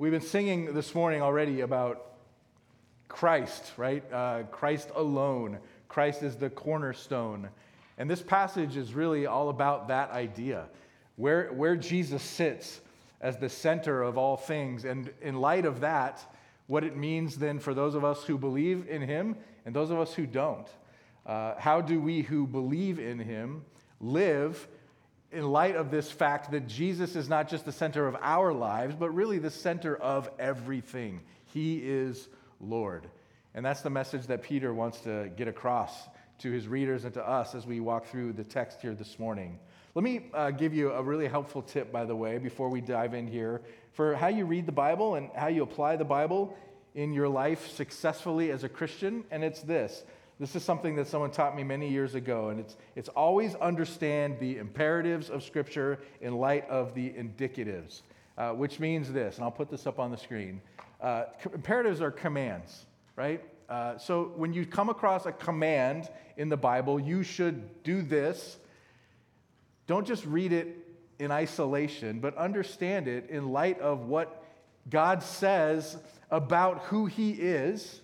We've been singing this morning already about Christ, right? Christ alone. Christ is the cornerstone. And this passage is really all about that idea, where Jesus sits as the center of all things. And in light of that, what it means then for those of us who believe in him and those of us who don't. How do we who believe in him live in light of this fact that Jesus is not just the center of our lives, but really the center of everything? He is Lord. And that's the message that Peter wants to get across to his readers and to us as we walk through the text here this morning. Let me give you a really helpful tip, by the way, before we dive in here, for how you read the Bible and how you apply the Bible in your life successfully as a Christian, and it's this. This is something that someone taught me many years ago, and it's always understand the imperatives of Scripture in light of the indicatives, which means this, and I'll put this up on the screen. Imperatives are commands, right? So when you come across a command in the Bible, you should do this. Don't just read it in isolation, but understand it in light of what God says about who he is,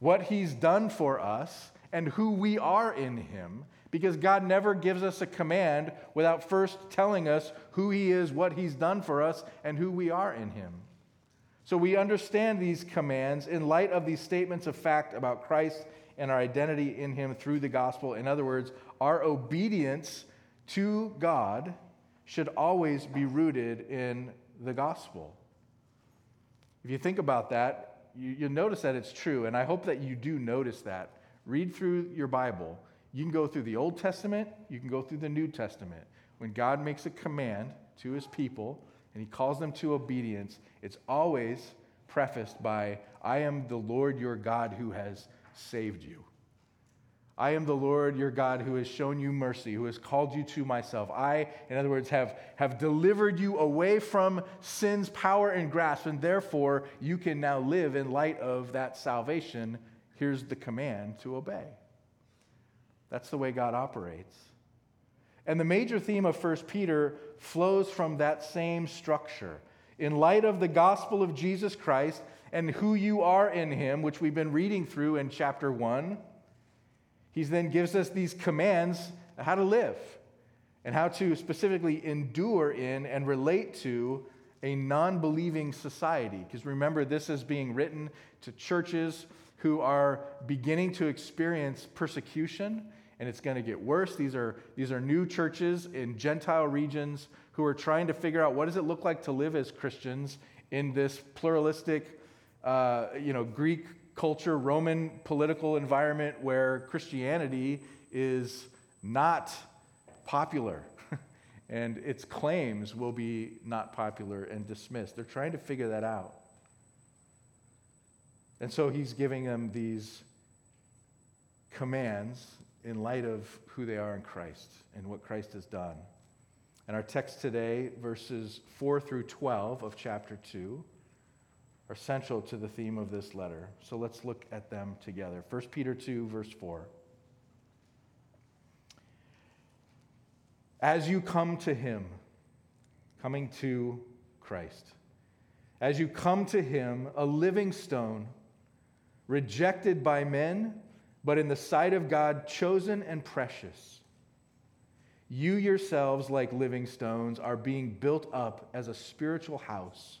what he's done for us, and who we are in him, because God never gives us a command without first telling us who he is, what he's done for us, and who we are in him. So we understand these commands in light of these statements of fact about Christ and our identity in him through the gospel. In other words, our obedience to God should always be rooted in the gospel. If you think about that, you'll notice that it's true, and I hope that you do notice that. Read through your Bible. You can go through the Old Testament, you can go through the New Testament. When God makes a command to his people and he calls them to obedience, it's always prefaced by, I am the Lord your God who has saved you. I am the Lord your God who has shown you mercy, who has called you to myself. I, in other words, have delivered you away from sin's power and grasp, and therefore you can now live in light of that salvation. Here's the command to obey. That's the way God operates. And the major theme of 1 Peter flows from that same structure. In light of the gospel of Jesus Christ and who you are in him, which we've been reading through in chapter 1, he then gives us these commands how to live and how to specifically endure in and relate to a non-believing society. Because remember, this is being written to churches who are beginning to experience persecution, and it's going to get worse. These are new churches in Gentile regions who are trying to figure out what does it look like to live as Christians in this pluralistic, Greek culture, Roman political environment where Christianity is not popular and its claims will be not popular and dismissed. They're trying to figure that out. And so he's giving them these commands in light of who they are in Christ and what Christ has done. And our text today, verses 4 through 12 of chapter 2, are central to the theme of this letter. So let's look at them together. 1 Peter 2, verse 4. As you come to him, coming to Christ, as you come to him, a living stone, rejected by men, but in the sight of God, chosen and precious, you yourselves, like living stones, are being built up as a spiritual house,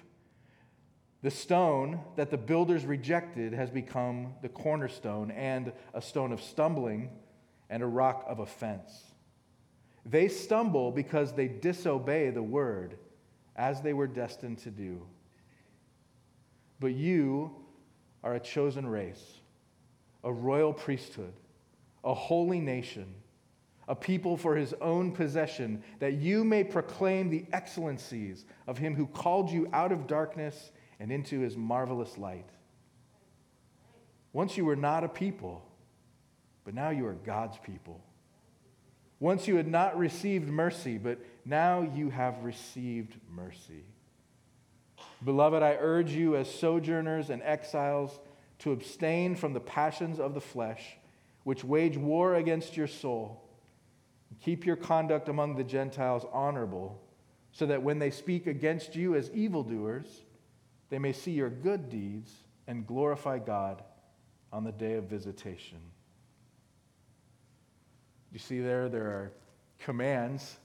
the stone that the builders rejected has become the cornerstone and a stone of stumbling and a rock of offense. They stumble because they disobey the word as they were destined to do. But you are a chosen race, a royal priesthood, a holy nation, a people for his own possession, that you may proclaim the excellencies of him who called you out of darkness and into his marvelous light. Once you were not a people, but now you are God's people. Once you had not received mercy, but now you have received mercy. Beloved, I urge you as sojourners and exiles to abstain from the passions of the flesh, which wage war against your soul. Keep your conduct among the Gentiles honorable, so that when they speak against you as evildoers, they may see your good deeds and glorify God on the day of visitation. You see there are commands,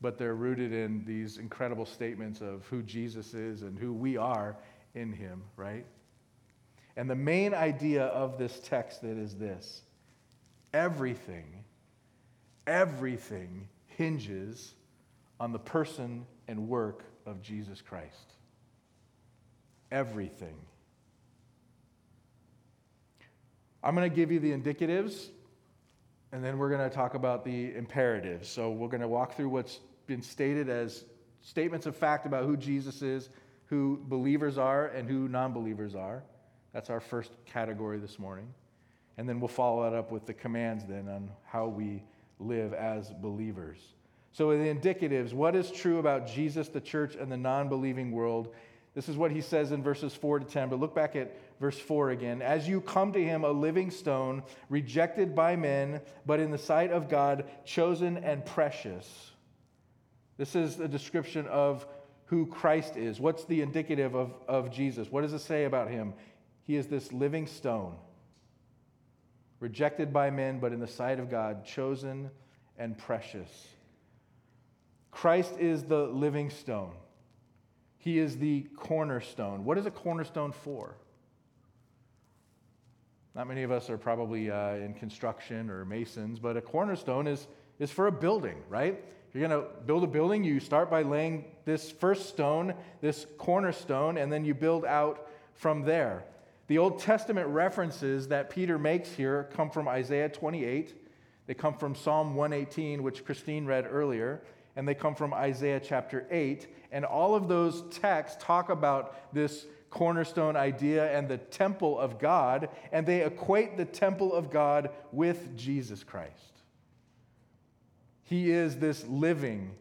but they're rooted in these incredible statements of who Jesus is and who we are in him, right? And the main idea of this text that is this: everything hinges on the person and work of Jesus Christ. Everything. I'm going to give you the indicatives, and then we're going to talk about the imperatives. So we're going to walk through what's been stated as statements of fact about who Jesus is, who believers are, and who non-believers are. That's our first category this morning. And then we'll follow that up with the commands then on how we live as believers. So in the indicatives, what is true about Jesus, the church, and the non-believing world? This is what he says in verses 4 to 10, but look back at verse 4 again. As you come to him, a living stone, rejected by men, but in the sight of God, chosen and precious. This is a description of who Christ is. What's the indicative of Jesus? What does it say about him? He is this living stone, rejected by men, but in the sight of God, chosen and precious. Christ is the living stone. He is the cornerstone. What is a cornerstone for? Not many of us are probably in construction or masons, but a cornerstone is for a building, right? If you're going to build a building, you start by laying this first stone, this cornerstone, and then you build out from there. The Old Testament references that Peter makes here come from Isaiah 28. They come from Psalm 118, which Christine read earlier. And they come from Isaiah chapter 8. And all of those texts talk about this cornerstone idea and the temple of God, and they equate the temple of God with Jesus Christ. He is this living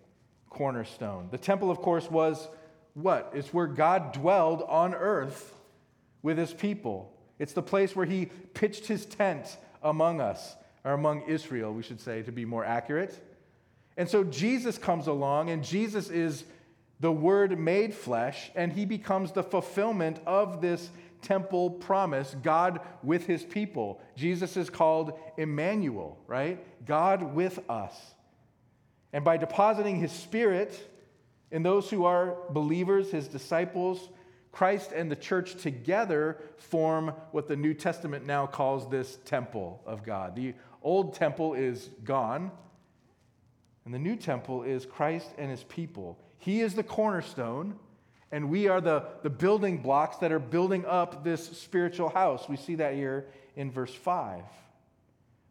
cornerstone. The temple, of course, was what? It's where God dwelled on earth with his people. It's the place where he pitched his tent among us, or among Israel, we should say, to be more accurate. And so Jesus comes along, and Jesus is the Word made flesh, and he becomes the fulfillment of this temple promise, God with his people. Jesus is called Emmanuel, right? God with us. And by depositing his Spirit in those who are believers, his disciples, Christ and the church together form what the New Testament now calls this temple of God. The old temple is gone. And the new temple is Christ and his people. He is the cornerstone, and we are the building blocks that are building up this spiritual house. We see that here in verse 5.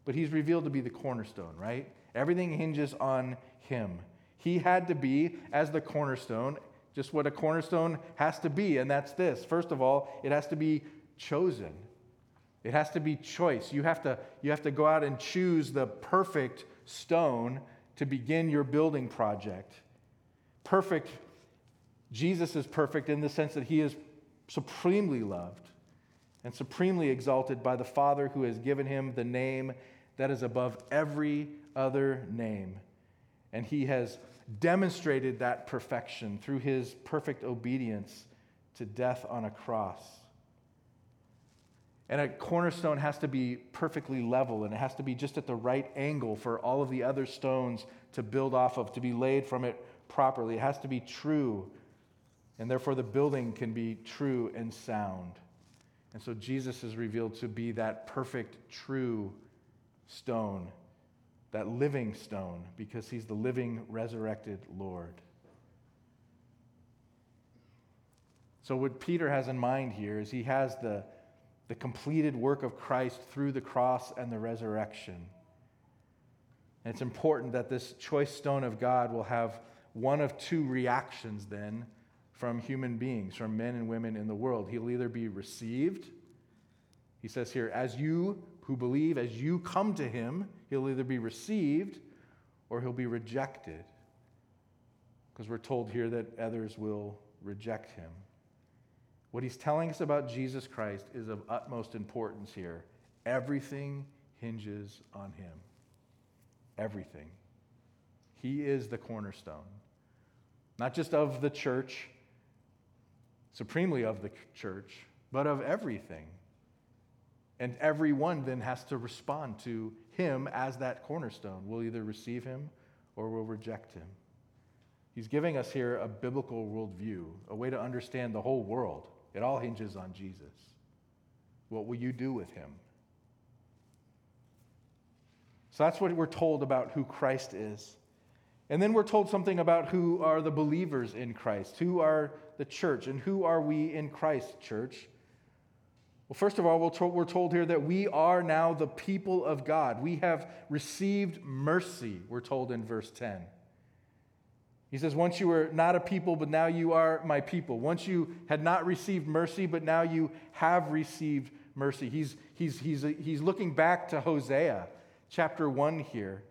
But he's revealed to be the cornerstone, right? Everything hinges on him. He had to be, as the cornerstone, just what a cornerstone has to be, and that's this. First of all, it has to be chosen. It has to be choice. You have to go out and choose the perfect stone to begin your building project. Perfect. Jesus is perfect in the sense that he is supremely loved and supremely exalted by the Father who has given him the name that is above every other name. And he has demonstrated that perfection through his perfect obedience to death on a cross. And a cornerstone has to be perfectly level, and it has to be just at the right angle for all of the other stones to build off of, to be laid from it properly. It has to be true, and therefore the building can be true and sound. And so Jesus is revealed to be that perfect, true stone, that living stone, because he's the living, resurrected Lord. So what Peter has in mind here is he has the completed work of Christ through the cross and the resurrection. And it's important that this choice stone of God will have one of two reactions then from human beings, from men and women in the world. He'll either be received. He says here, as you who believe as you come to him, he'll either be received or he'll be rejected. Because we're told here that others will reject him. What he's telling us about Jesus Christ is of utmost importance here. Everything hinges on him. Everything. He is the cornerstone. Not just of the church, supremely of the church, but of everything. And everyone then has to respond to him as that cornerstone. We'll either receive him or we'll reject him. He's giving us here a biblical worldview, a way to understand the whole world. It all hinges on Jesus. What will you do with him? So that's what we're told about who Christ is. And then we're told something about who are the believers in Christ, who are the church, and who are we in Christ, church? Well, first of all, we're told here that we are now the people of God. We have received mercy, we're told in verse 10. He says, once you were not a people, but now you are my people. Once you had not received mercy, but now you have received mercy. He's looking back to Hosea chapter 1 here,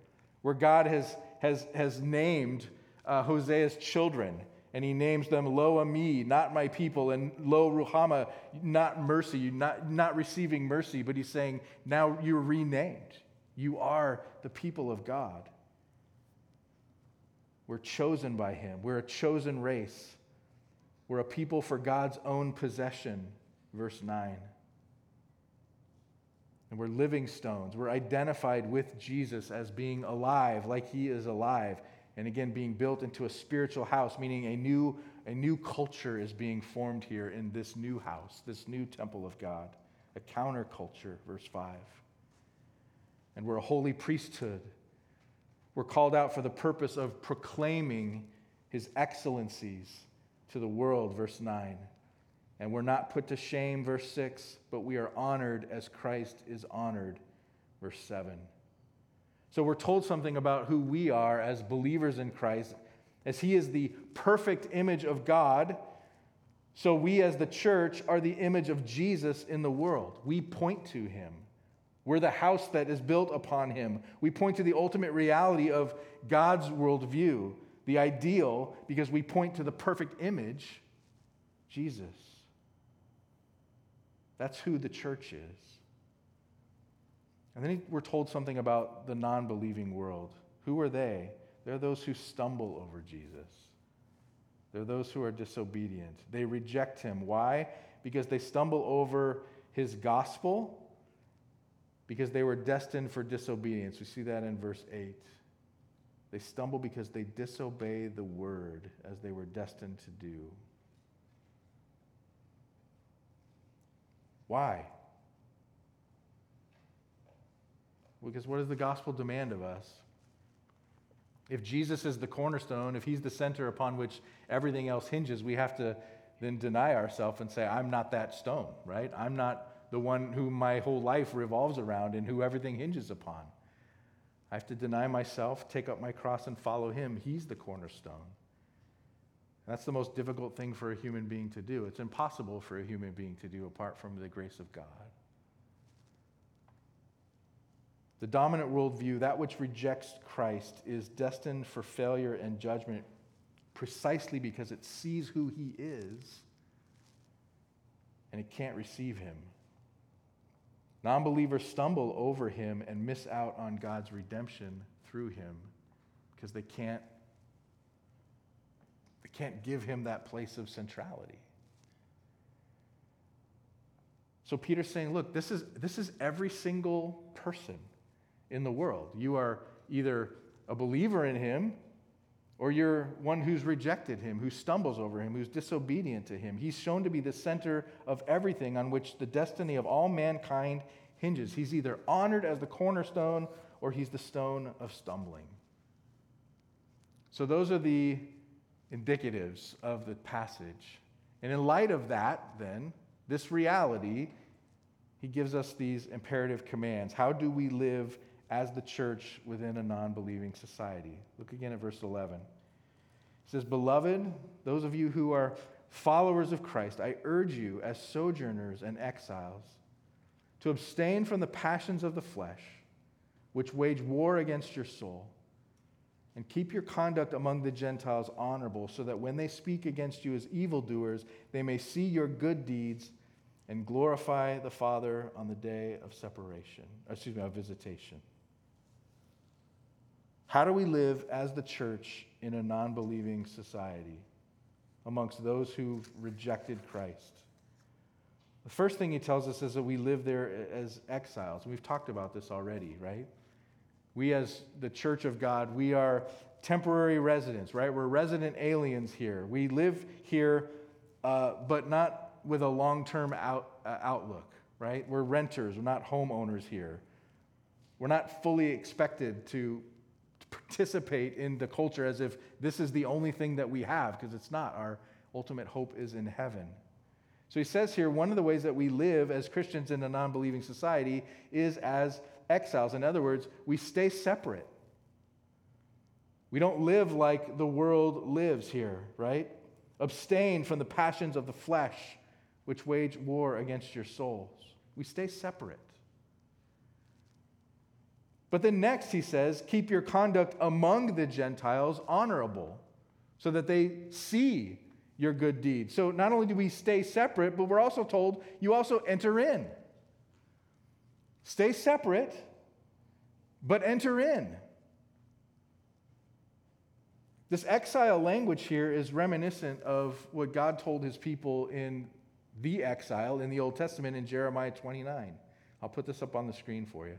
where God has named Hosea's children. And he names them Lo Ami, not my people, and Lo Ruhamah, not mercy, not receiving mercy. But he's saying, now you're renamed. You are the people of God. We're chosen by him. We're a chosen race. We're a people for God's own possession, verse 9. And we're living stones. We're identified with Jesus as being alive, like he is alive. And again, being built into a spiritual house, meaning a new culture is being formed here in this new house, this new temple of God, a counterculture, verse 5. And we're a holy priesthood. We're called out for the purpose of proclaiming his excellencies to the world, verse 9. And we're not put to shame, verse 6, but we are honored as Christ is honored, verse 7. So we're told something about who we are as believers in Christ, as he is the perfect image of God. So we as the church are the image of Jesus in the world. We point to him. We're the house that is built upon him. We point to the ultimate reality of God's worldview, the ideal, because we point to the perfect image, Jesus. That's who the church is. And then we're told something about the non-believing world. Who are they? They're those who stumble over Jesus. They're those who are disobedient. They reject him. Why? Because they stumble over his gospel, because they were destined for disobedience. We see that in verse 8. They stumble because they disobey the word as they were destined to do. Why? Because what does the gospel demand of us? If Jesus is the cornerstone, if he's the center upon which everything else hinges, we have to then deny ourselves and say, I'm not that stone, right? I'm not the one whom my whole life revolves around and who everything hinges upon. I have to deny myself, take up my cross, and follow him. He's the cornerstone. And that's the most difficult thing for a human being to do. It's impossible for a human being to do apart from the grace of God. The dominant worldview, that which rejects Christ, is destined for failure and judgment precisely because it sees who he is and it can't receive him. Non-believers stumble over him and miss out on God's redemption through him because they can't give him that place of centrality. So Peter's saying, look, this is every single person in the world. You are either a believer in him or you're one who's rejected him, who stumbles over him, who's disobedient to him. He's shown to be the center of everything on which the destiny of all mankind hinges. He's either honored as the cornerstone or he's the stone of stumbling. So those are the indicatives of the passage. And in light of that, then, this reality, he gives us these imperative commands. How do we live as the church within a non-believing society? Look again at verse 11. It says, "Beloved, those of you who are followers of Christ, I urge you as sojourners and exiles to abstain from the passions of the flesh, which wage war against your soul, and keep your conduct among the Gentiles honorable, so that when they speak against you as evildoers, they may see your good deeds and glorify the Father on the day of visitation. How do we live as the church in a non-believing society amongst those who've rejected Christ? The first thing he tells us is that we live there as exiles. We've talked about this already, right? We as the church of God, we are temporary residents, right? We're resident aliens here. We live here, but not with a long-term outlook, right? We're renters. We're not homeowners here. We're not fully expected to participate in the culture as if this is the only thing that we have, because it's not. Our ultimate hope is in heaven. So he says here, one of the ways that we live as Christians in a non-believing society is as exiles. In other words, we stay separate. We don't live like the world lives here, right? Abstain from the passions of the flesh, which wage war against your souls. We stay separate. But then next he says, keep your conduct among the Gentiles honorable, so that they see your good deeds. So not only do we stay separate, but we're also told you also enter in. Stay separate, but enter in. This exile language here is reminiscent of what God told his people in the exile in the Old Testament in Jeremiah 29. I'll put this up on the screen for you.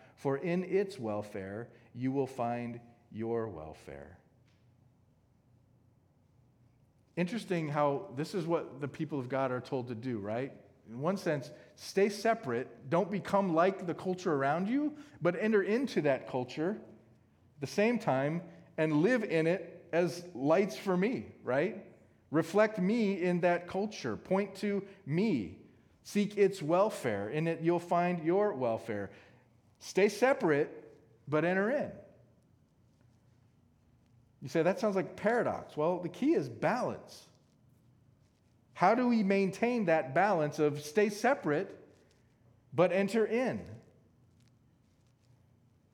for in its welfare you will find your welfare. Interesting how this is what the people of God are told to do, right? In one sense, stay separate. Don't become like the culture around you, but enter into that culture at the same time and live in it as lights for me, right? Reflect me in that culture. Point to me. Seek its welfare. In it, you'll find your welfare. Stay separate, but enter in. You say, that sounds like paradox. Well, the key is balance. How do we maintain that balance of stay separate, but enter in?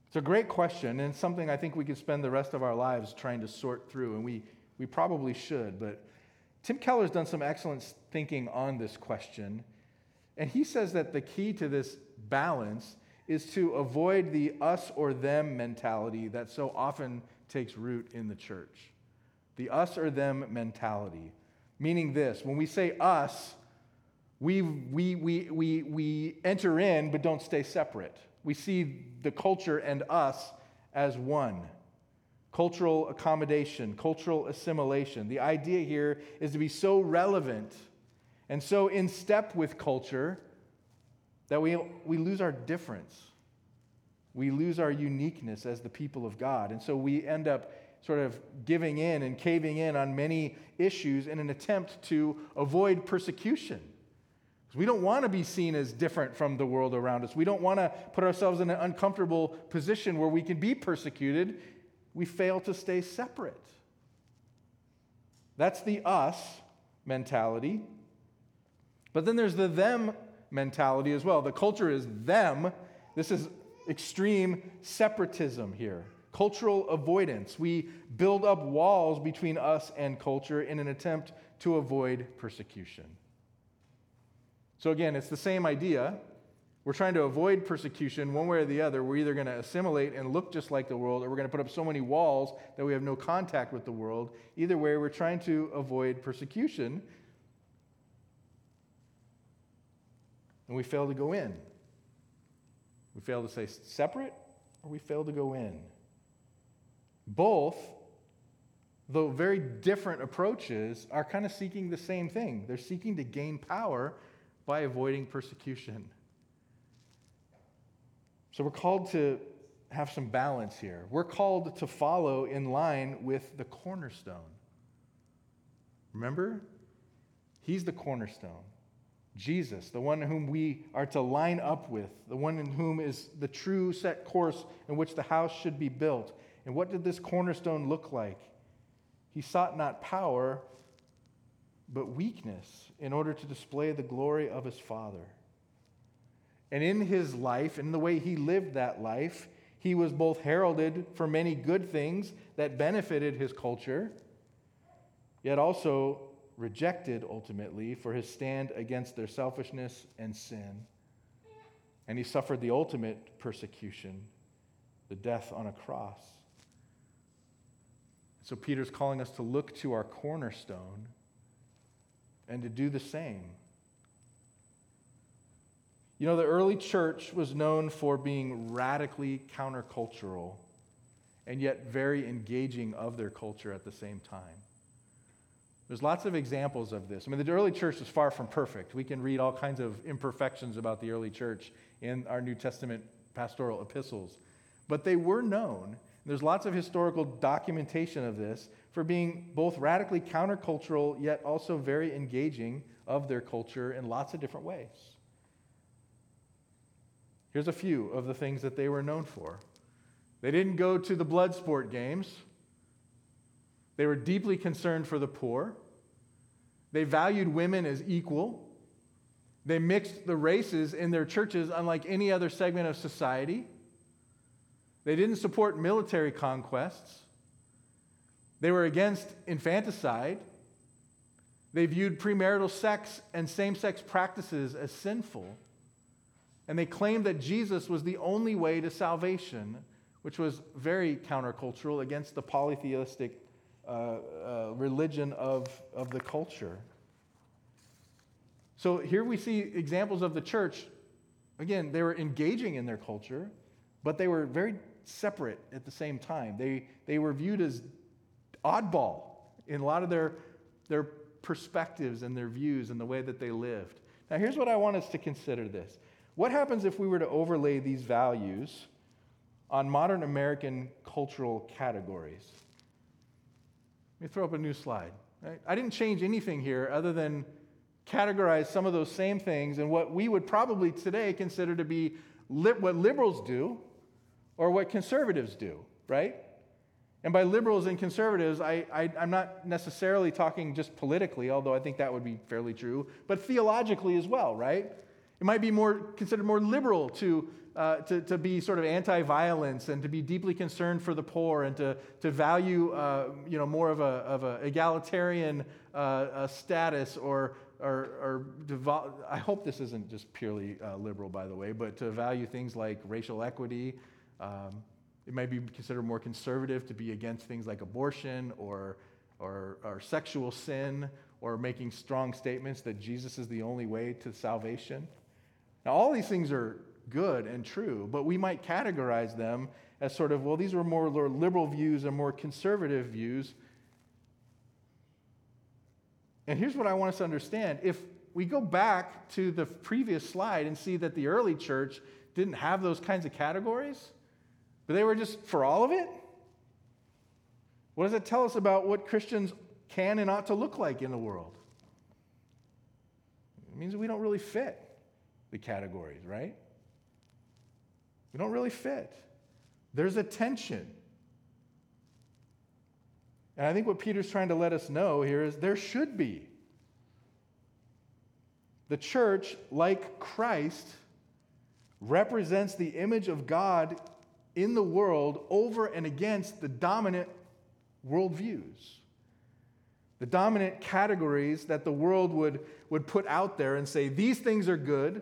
It's a great question, and something I think we could spend the rest of our lives trying to sort through, and we probably should, but Tim Keller's done some excellent thinking on this question, and he says that the key to this balance is to avoid the us or them mentality that so often takes root in the church. The us or them mentality, meaning this: when we say us, we enter in but don't stay separate. We see the culture and us as one. Cultural accommodation, cultural assimilation. The idea here is to be so relevant and so in step with culture that we lose our difference. We lose our uniqueness as the people of God. And so we end up sort of giving in and caving in on many issues in an attempt to avoid persecution. We don't want to be seen as different from the world around us. We don't want to put ourselves in an uncomfortable position where we can be persecuted. We fail to stay separate. That's the us mentality. But then there's the them mentality as well. The culture is them. This is extreme separatism here. Cultural avoidance. We build up walls between us and culture in an attempt to avoid persecution. So again, it's the same idea. We're trying to avoid persecution one way or the other. We're either going to assimilate and look just like the world, or we're going to put up so many walls that we have no contact with the world. Either way, we're trying to avoid persecution, and we fail to go in. We fail to stay separate, or we fail to go in. Both, though very different approaches, are kind of seeking the same thing. They're seeking to gain power by avoiding persecution. So we're called to have some balance here. We're called to follow in line with the cornerstone. Remember? He's the cornerstone. Jesus, the one whom we are to line up with, the one in whom is the true set course in which the house should be built. And what did this cornerstone look like? He sought not power, but weakness in order to display the glory of his Father. And in his life, in the way he lived that life, he was both heralded for many good things that benefited his culture, yet also rejected ultimately for his stand against their selfishness and sin. And he suffered the ultimate persecution, the death on a cross. So Peter's calling us to look to our cornerstone and to do the same. You know, the early church was known for being radically countercultural and yet very engaging of their culture at the same time. There's lots of examples of this. I mean, the early church is far from perfect. We can read all kinds of imperfections about the early church in our New Testament pastoral epistles. But they were known, and there's lots of historical documentation of this, for being both radically countercultural yet also very engaging of their culture in lots of different ways. Here's a few of the things that they were known for. They didn't go to the blood sport games. They were deeply concerned for the poor. They valued women as equal. They mixed the races in their churches unlike any other segment of society. They didn't support military conquests. They were against infanticide. They viewed premarital sex and same-sex practices as sinful. And they claimed that Jesus was the only way to salvation, which was very countercultural against the polytheistic religion of the culture. So here we see examples of the church. Again, they were engaging in their culture, but they were very separate at the same time. They were viewed as oddball in a lot of their perspectives and their views and the way that they lived. Now here's what I want us to consider this. What happens if we were to overlay these values on modern American cultural categories? Let me throw up a new slide. Right? I didn't change anything here other than categorize some of those same things in what we would probably today consider to be what liberals do or what conservatives do, right? And by liberals and conservatives, I'm not necessarily talking just politically, although I think that would be fairly true, but theologically as well, right? It might be considered more liberal to be sort of anti-violence and to be deeply concerned for the poor and to value more of a egalitarian status or I hope this isn't just purely liberal, by the way, but to value things like racial equity. It might be considered more conservative to be against things like abortion or sexual sin or making strong statements that Jesus is the only way to salvation. Now, all these things are good and true, but we might categorize them as sort of, well, these were more liberal views and more conservative views. And here's what I want us to understand. If we go back to the previous slide and see that the early church didn't have those kinds of categories, but they were just for all of it, what does it tell us about what Christians can and ought to look like in the world? It means we don't really fit the categories, right? We don't really fit. There's a tension. And I think what Peter's trying to let us know here is there should be. The church, like Christ, represents the image of God in the world over and against the dominant worldviews. The dominant categories that the world would put out there and say, these things are good,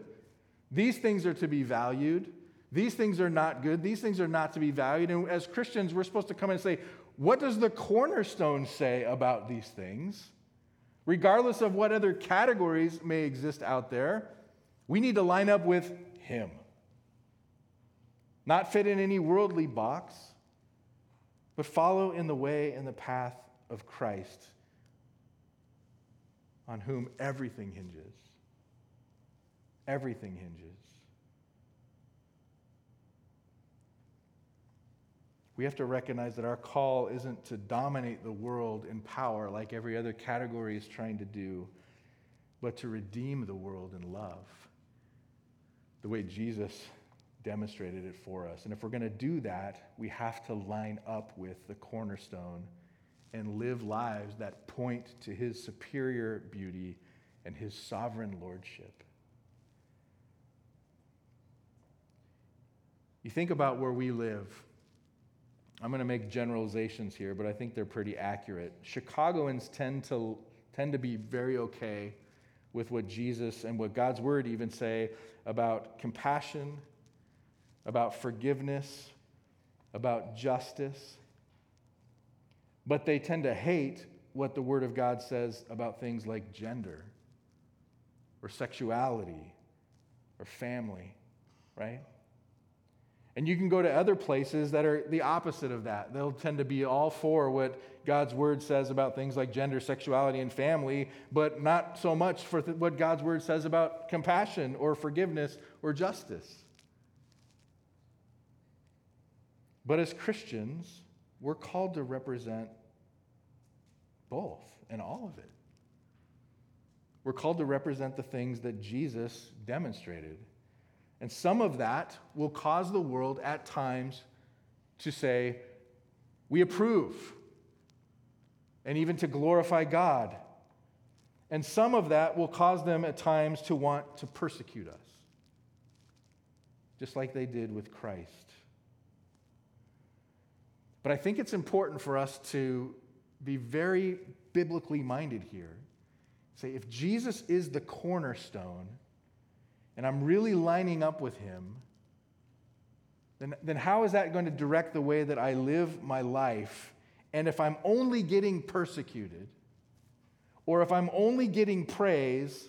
these things are to be valued, these things are not good, these things are not to be valued. And as Christians, we're supposed to come in and say, what does the cornerstone say about these things? Regardless of what other categories may exist out there, we need to line up with him. Not fit in any worldly box, but follow in the way and the path of Christ, on whom everything hinges. Everything hinges. We have to recognize that our call isn't to dominate the world in power like every other category is trying to do, but to redeem the world in love, the way Jesus demonstrated it for us. And if we're going to do that, we have to line up with the cornerstone and live lives that point to his superior beauty and his sovereign lordship. You think about where we live. I'm going to make generalizations here, but I think they're pretty accurate. Chicagoans tend to be very okay with what Jesus and what God's word even say about compassion, about forgiveness, about justice. But they tend to hate what the word of God says about things like gender or sexuality or family, right? And you can go to other places that are the opposite of that. They'll tend to be all for what God's word says about things like gender, sexuality, and family, but not so much for what God's word says about compassion or forgiveness or justice. But as Christians, we're called to represent both and all of it. We're called to represent the things that Jesus demonstrated. And some of that will cause the world at times to say, we approve, and even to glorify God. And some of that will cause them at times to want to persecute us, just like they did with Christ. But I think it's important for us to be very biblically minded here. Say, if Jesus is the cornerstone, and I'm really lining up with him, then how is that going to direct the way that I live my life? And if I'm only getting persecuted, or if I'm only getting praise,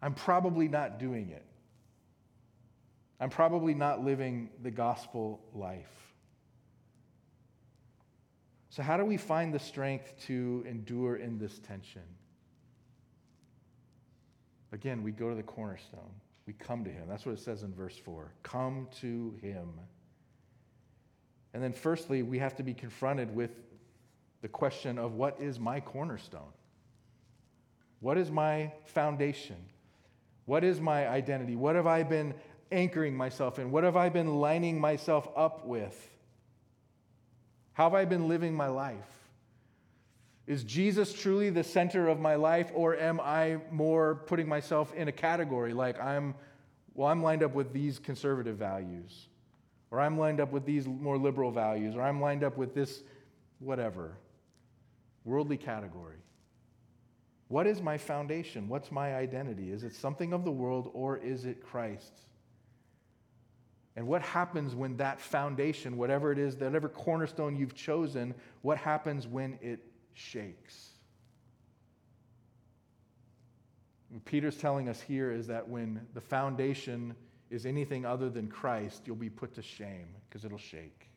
I'm probably not doing it. I'm probably not living the gospel life. So how do we find the strength to endure in this tension? Again, we go to the cornerstone. We come to him. That's what it says in verse 4. Come to him. And then firstly, we have to be confronted with the question of what is my cornerstone? What is my foundation? What is my identity? What have I been anchoring myself in? What have I been lining myself up with? How have I been living my life? Is Jesus truly the center of my life, or am I more putting myself in a category like I'm lined up with these conservative values, or I'm lined up with these more liberal values, or I'm lined up with this whatever, worldly category? What is my foundation? What's my identity? Is it something of the world, or is it Christ? And what happens when that foundation, whatever it is, whatever cornerstone you've chosen, what happens when it shakes? What Peter's telling us here is that when the foundation is anything other than Christ, you'll be put to shame because it'll shake.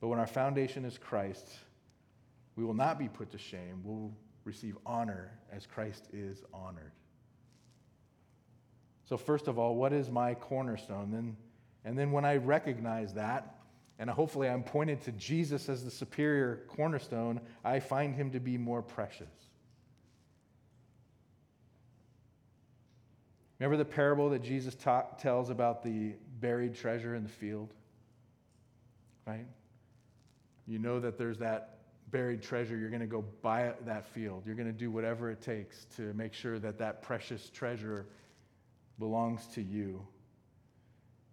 But when our foundation is Christ, we will not be put to shame. We'll receive honor as Christ is honored. So first of all, what is my cornerstone? And then when I recognize that, and hopefully I'm pointed to Jesus as the superior cornerstone, I find him to be more precious. Remember the parable that Jesus tells about the buried treasure in the field? Right? You know that there's that buried treasure. You're going to go buy that field. You're going to do whatever it takes to make sure that that precious treasure belongs to you.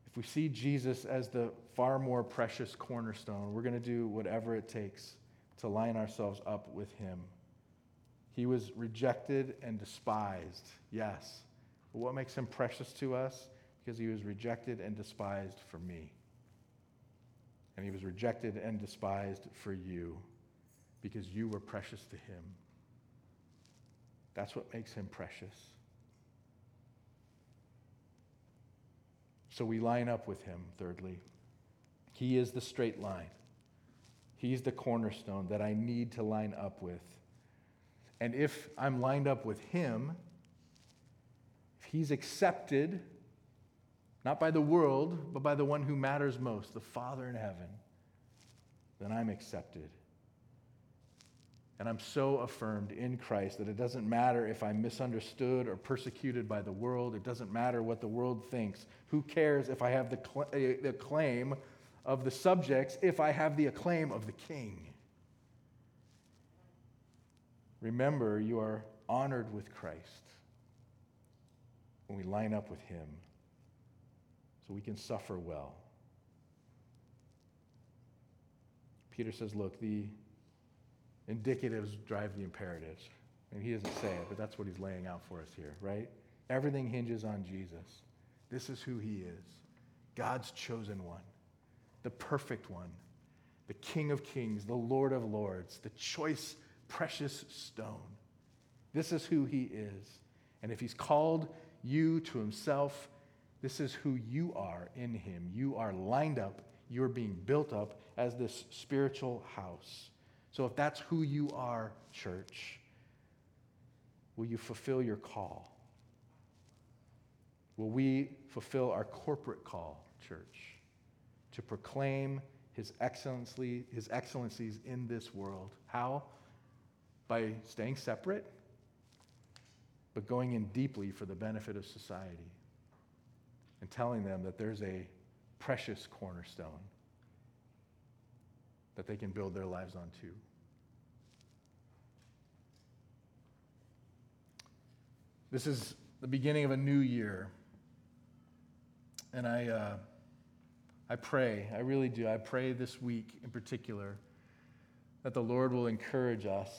If we see Jesus as the far more precious cornerstone, we're going to do whatever it takes to line ourselves up with him. He was rejected and despised, yes. But what makes him precious to us? Because he was rejected and despised for me. And he was rejected and despised for you, because you were precious to him. That's what makes him precious. So we line up with him, thirdly. He is the straight line. He's the cornerstone that I need to line up with. And if I'm lined up with him, if he's accepted, not by the world, but by the one who matters most, the Father in heaven, then I'm accepted. And I'm so affirmed in Christ that it doesn't matter if I'm misunderstood or persecuted by the world. It doesn't matter what the world thinks. Who cares if I have the acclaim of the subjects, if I have the acclaim of the King? Remember, you are honored with Christ when we line up with Him so we can suffer well. Peter says, look, the indicatives drive the imperatives. And he doesn't say it, but that's what he's laying out for us here, right? Everything hinges on Jesus. This is who He is. God's chosen one, the perfect one, the King of kings, the Lord of lords, the choice, precious stone. This is who He is. And if He's called you to Himself, this is who you are in Him. You are lined up. You're being built up as this spiritual house. So if that's who you are, church, will you fulfill your call? Will we fulfill our corporate call, church, to proclaim His excellencies in this world? How? By staying separate, but going in deeply for the benefit of society and telling them that there's a precious cornerstone that they can build their lives on too. This is the beginning of a new year. And I pray, I really do, I pray this week in particular that the Lord will encourage us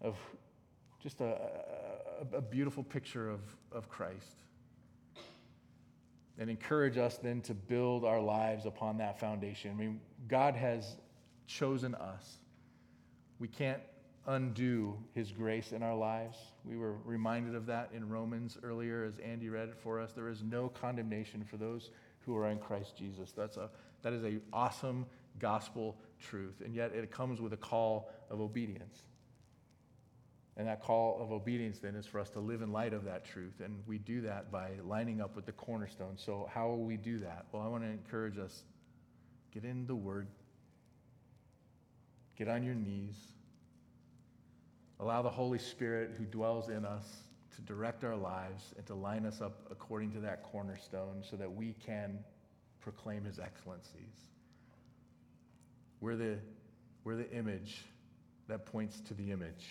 of just a beautiful picture of Christ, and encourage us then to build our lives upon that foundation. I mean, God has chosen us. We can't undo His grace in our lives. We were reminded of that in Romans earlier as Andy read it for us. There is no condemnation for those who are in Christ Jesus. That is an awesome gospel truth, and yet it comes with a call of obedience. And that call of obedience then is for us to live in light of that truth, and we do that by lining up with the cornerstone. So how will we do that? Well, I want to encourage us, get in the Word. Get on your knees. Allow the Holy Spirit who dwells in us to direct our lives and to line us up according to that cornerstone so that we can proclaim His excellencies. We're the image that points to the image.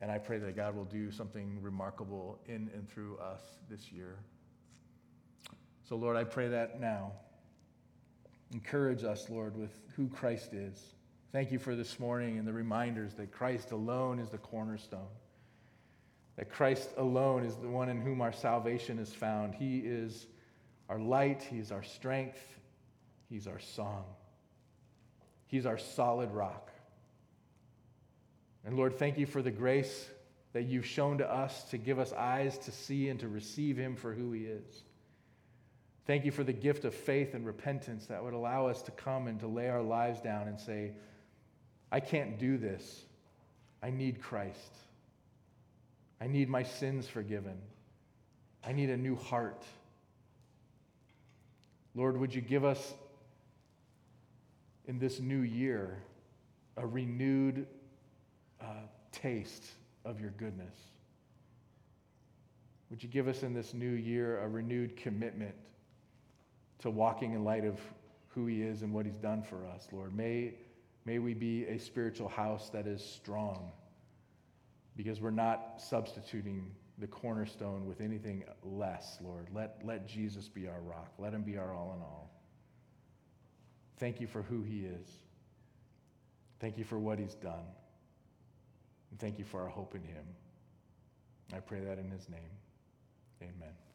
And I pray that God will do something remarkable in and through us this year. So, Lord, I pray that now. Encourage us, Lord, with who Christ is. Thank You for this morning and the reminders that Christ alone is the cornerstone, that Christ alone is the one in whom our salvation is found. He is our light. He is our strength. He's our song. He's our solid rock. And Lord, thank You for the grace that You've shown to us to give us eyes to see and to receive Him for who He is. Thank You for the gift of faith and repentance that would allow us to come and to lay our lives down and say, I can't do this. I need Christ. I need my sins forgiven. I need a new heart. Lord, would You give us in this new year a renewed taste of Your goodness? Would You give us in this new year a renewed commitment to walking in light of who He is and what He's done for us, Lord? May we be a spiritual house that is strong because we're not substituting the cornerstone with anything less, Lord. Let Jesus be our rock. Let Him be our all in all. Thank You for who He is. Thank You for what He's done. And thank You for our hope in Him. I pray that in His name. Amen.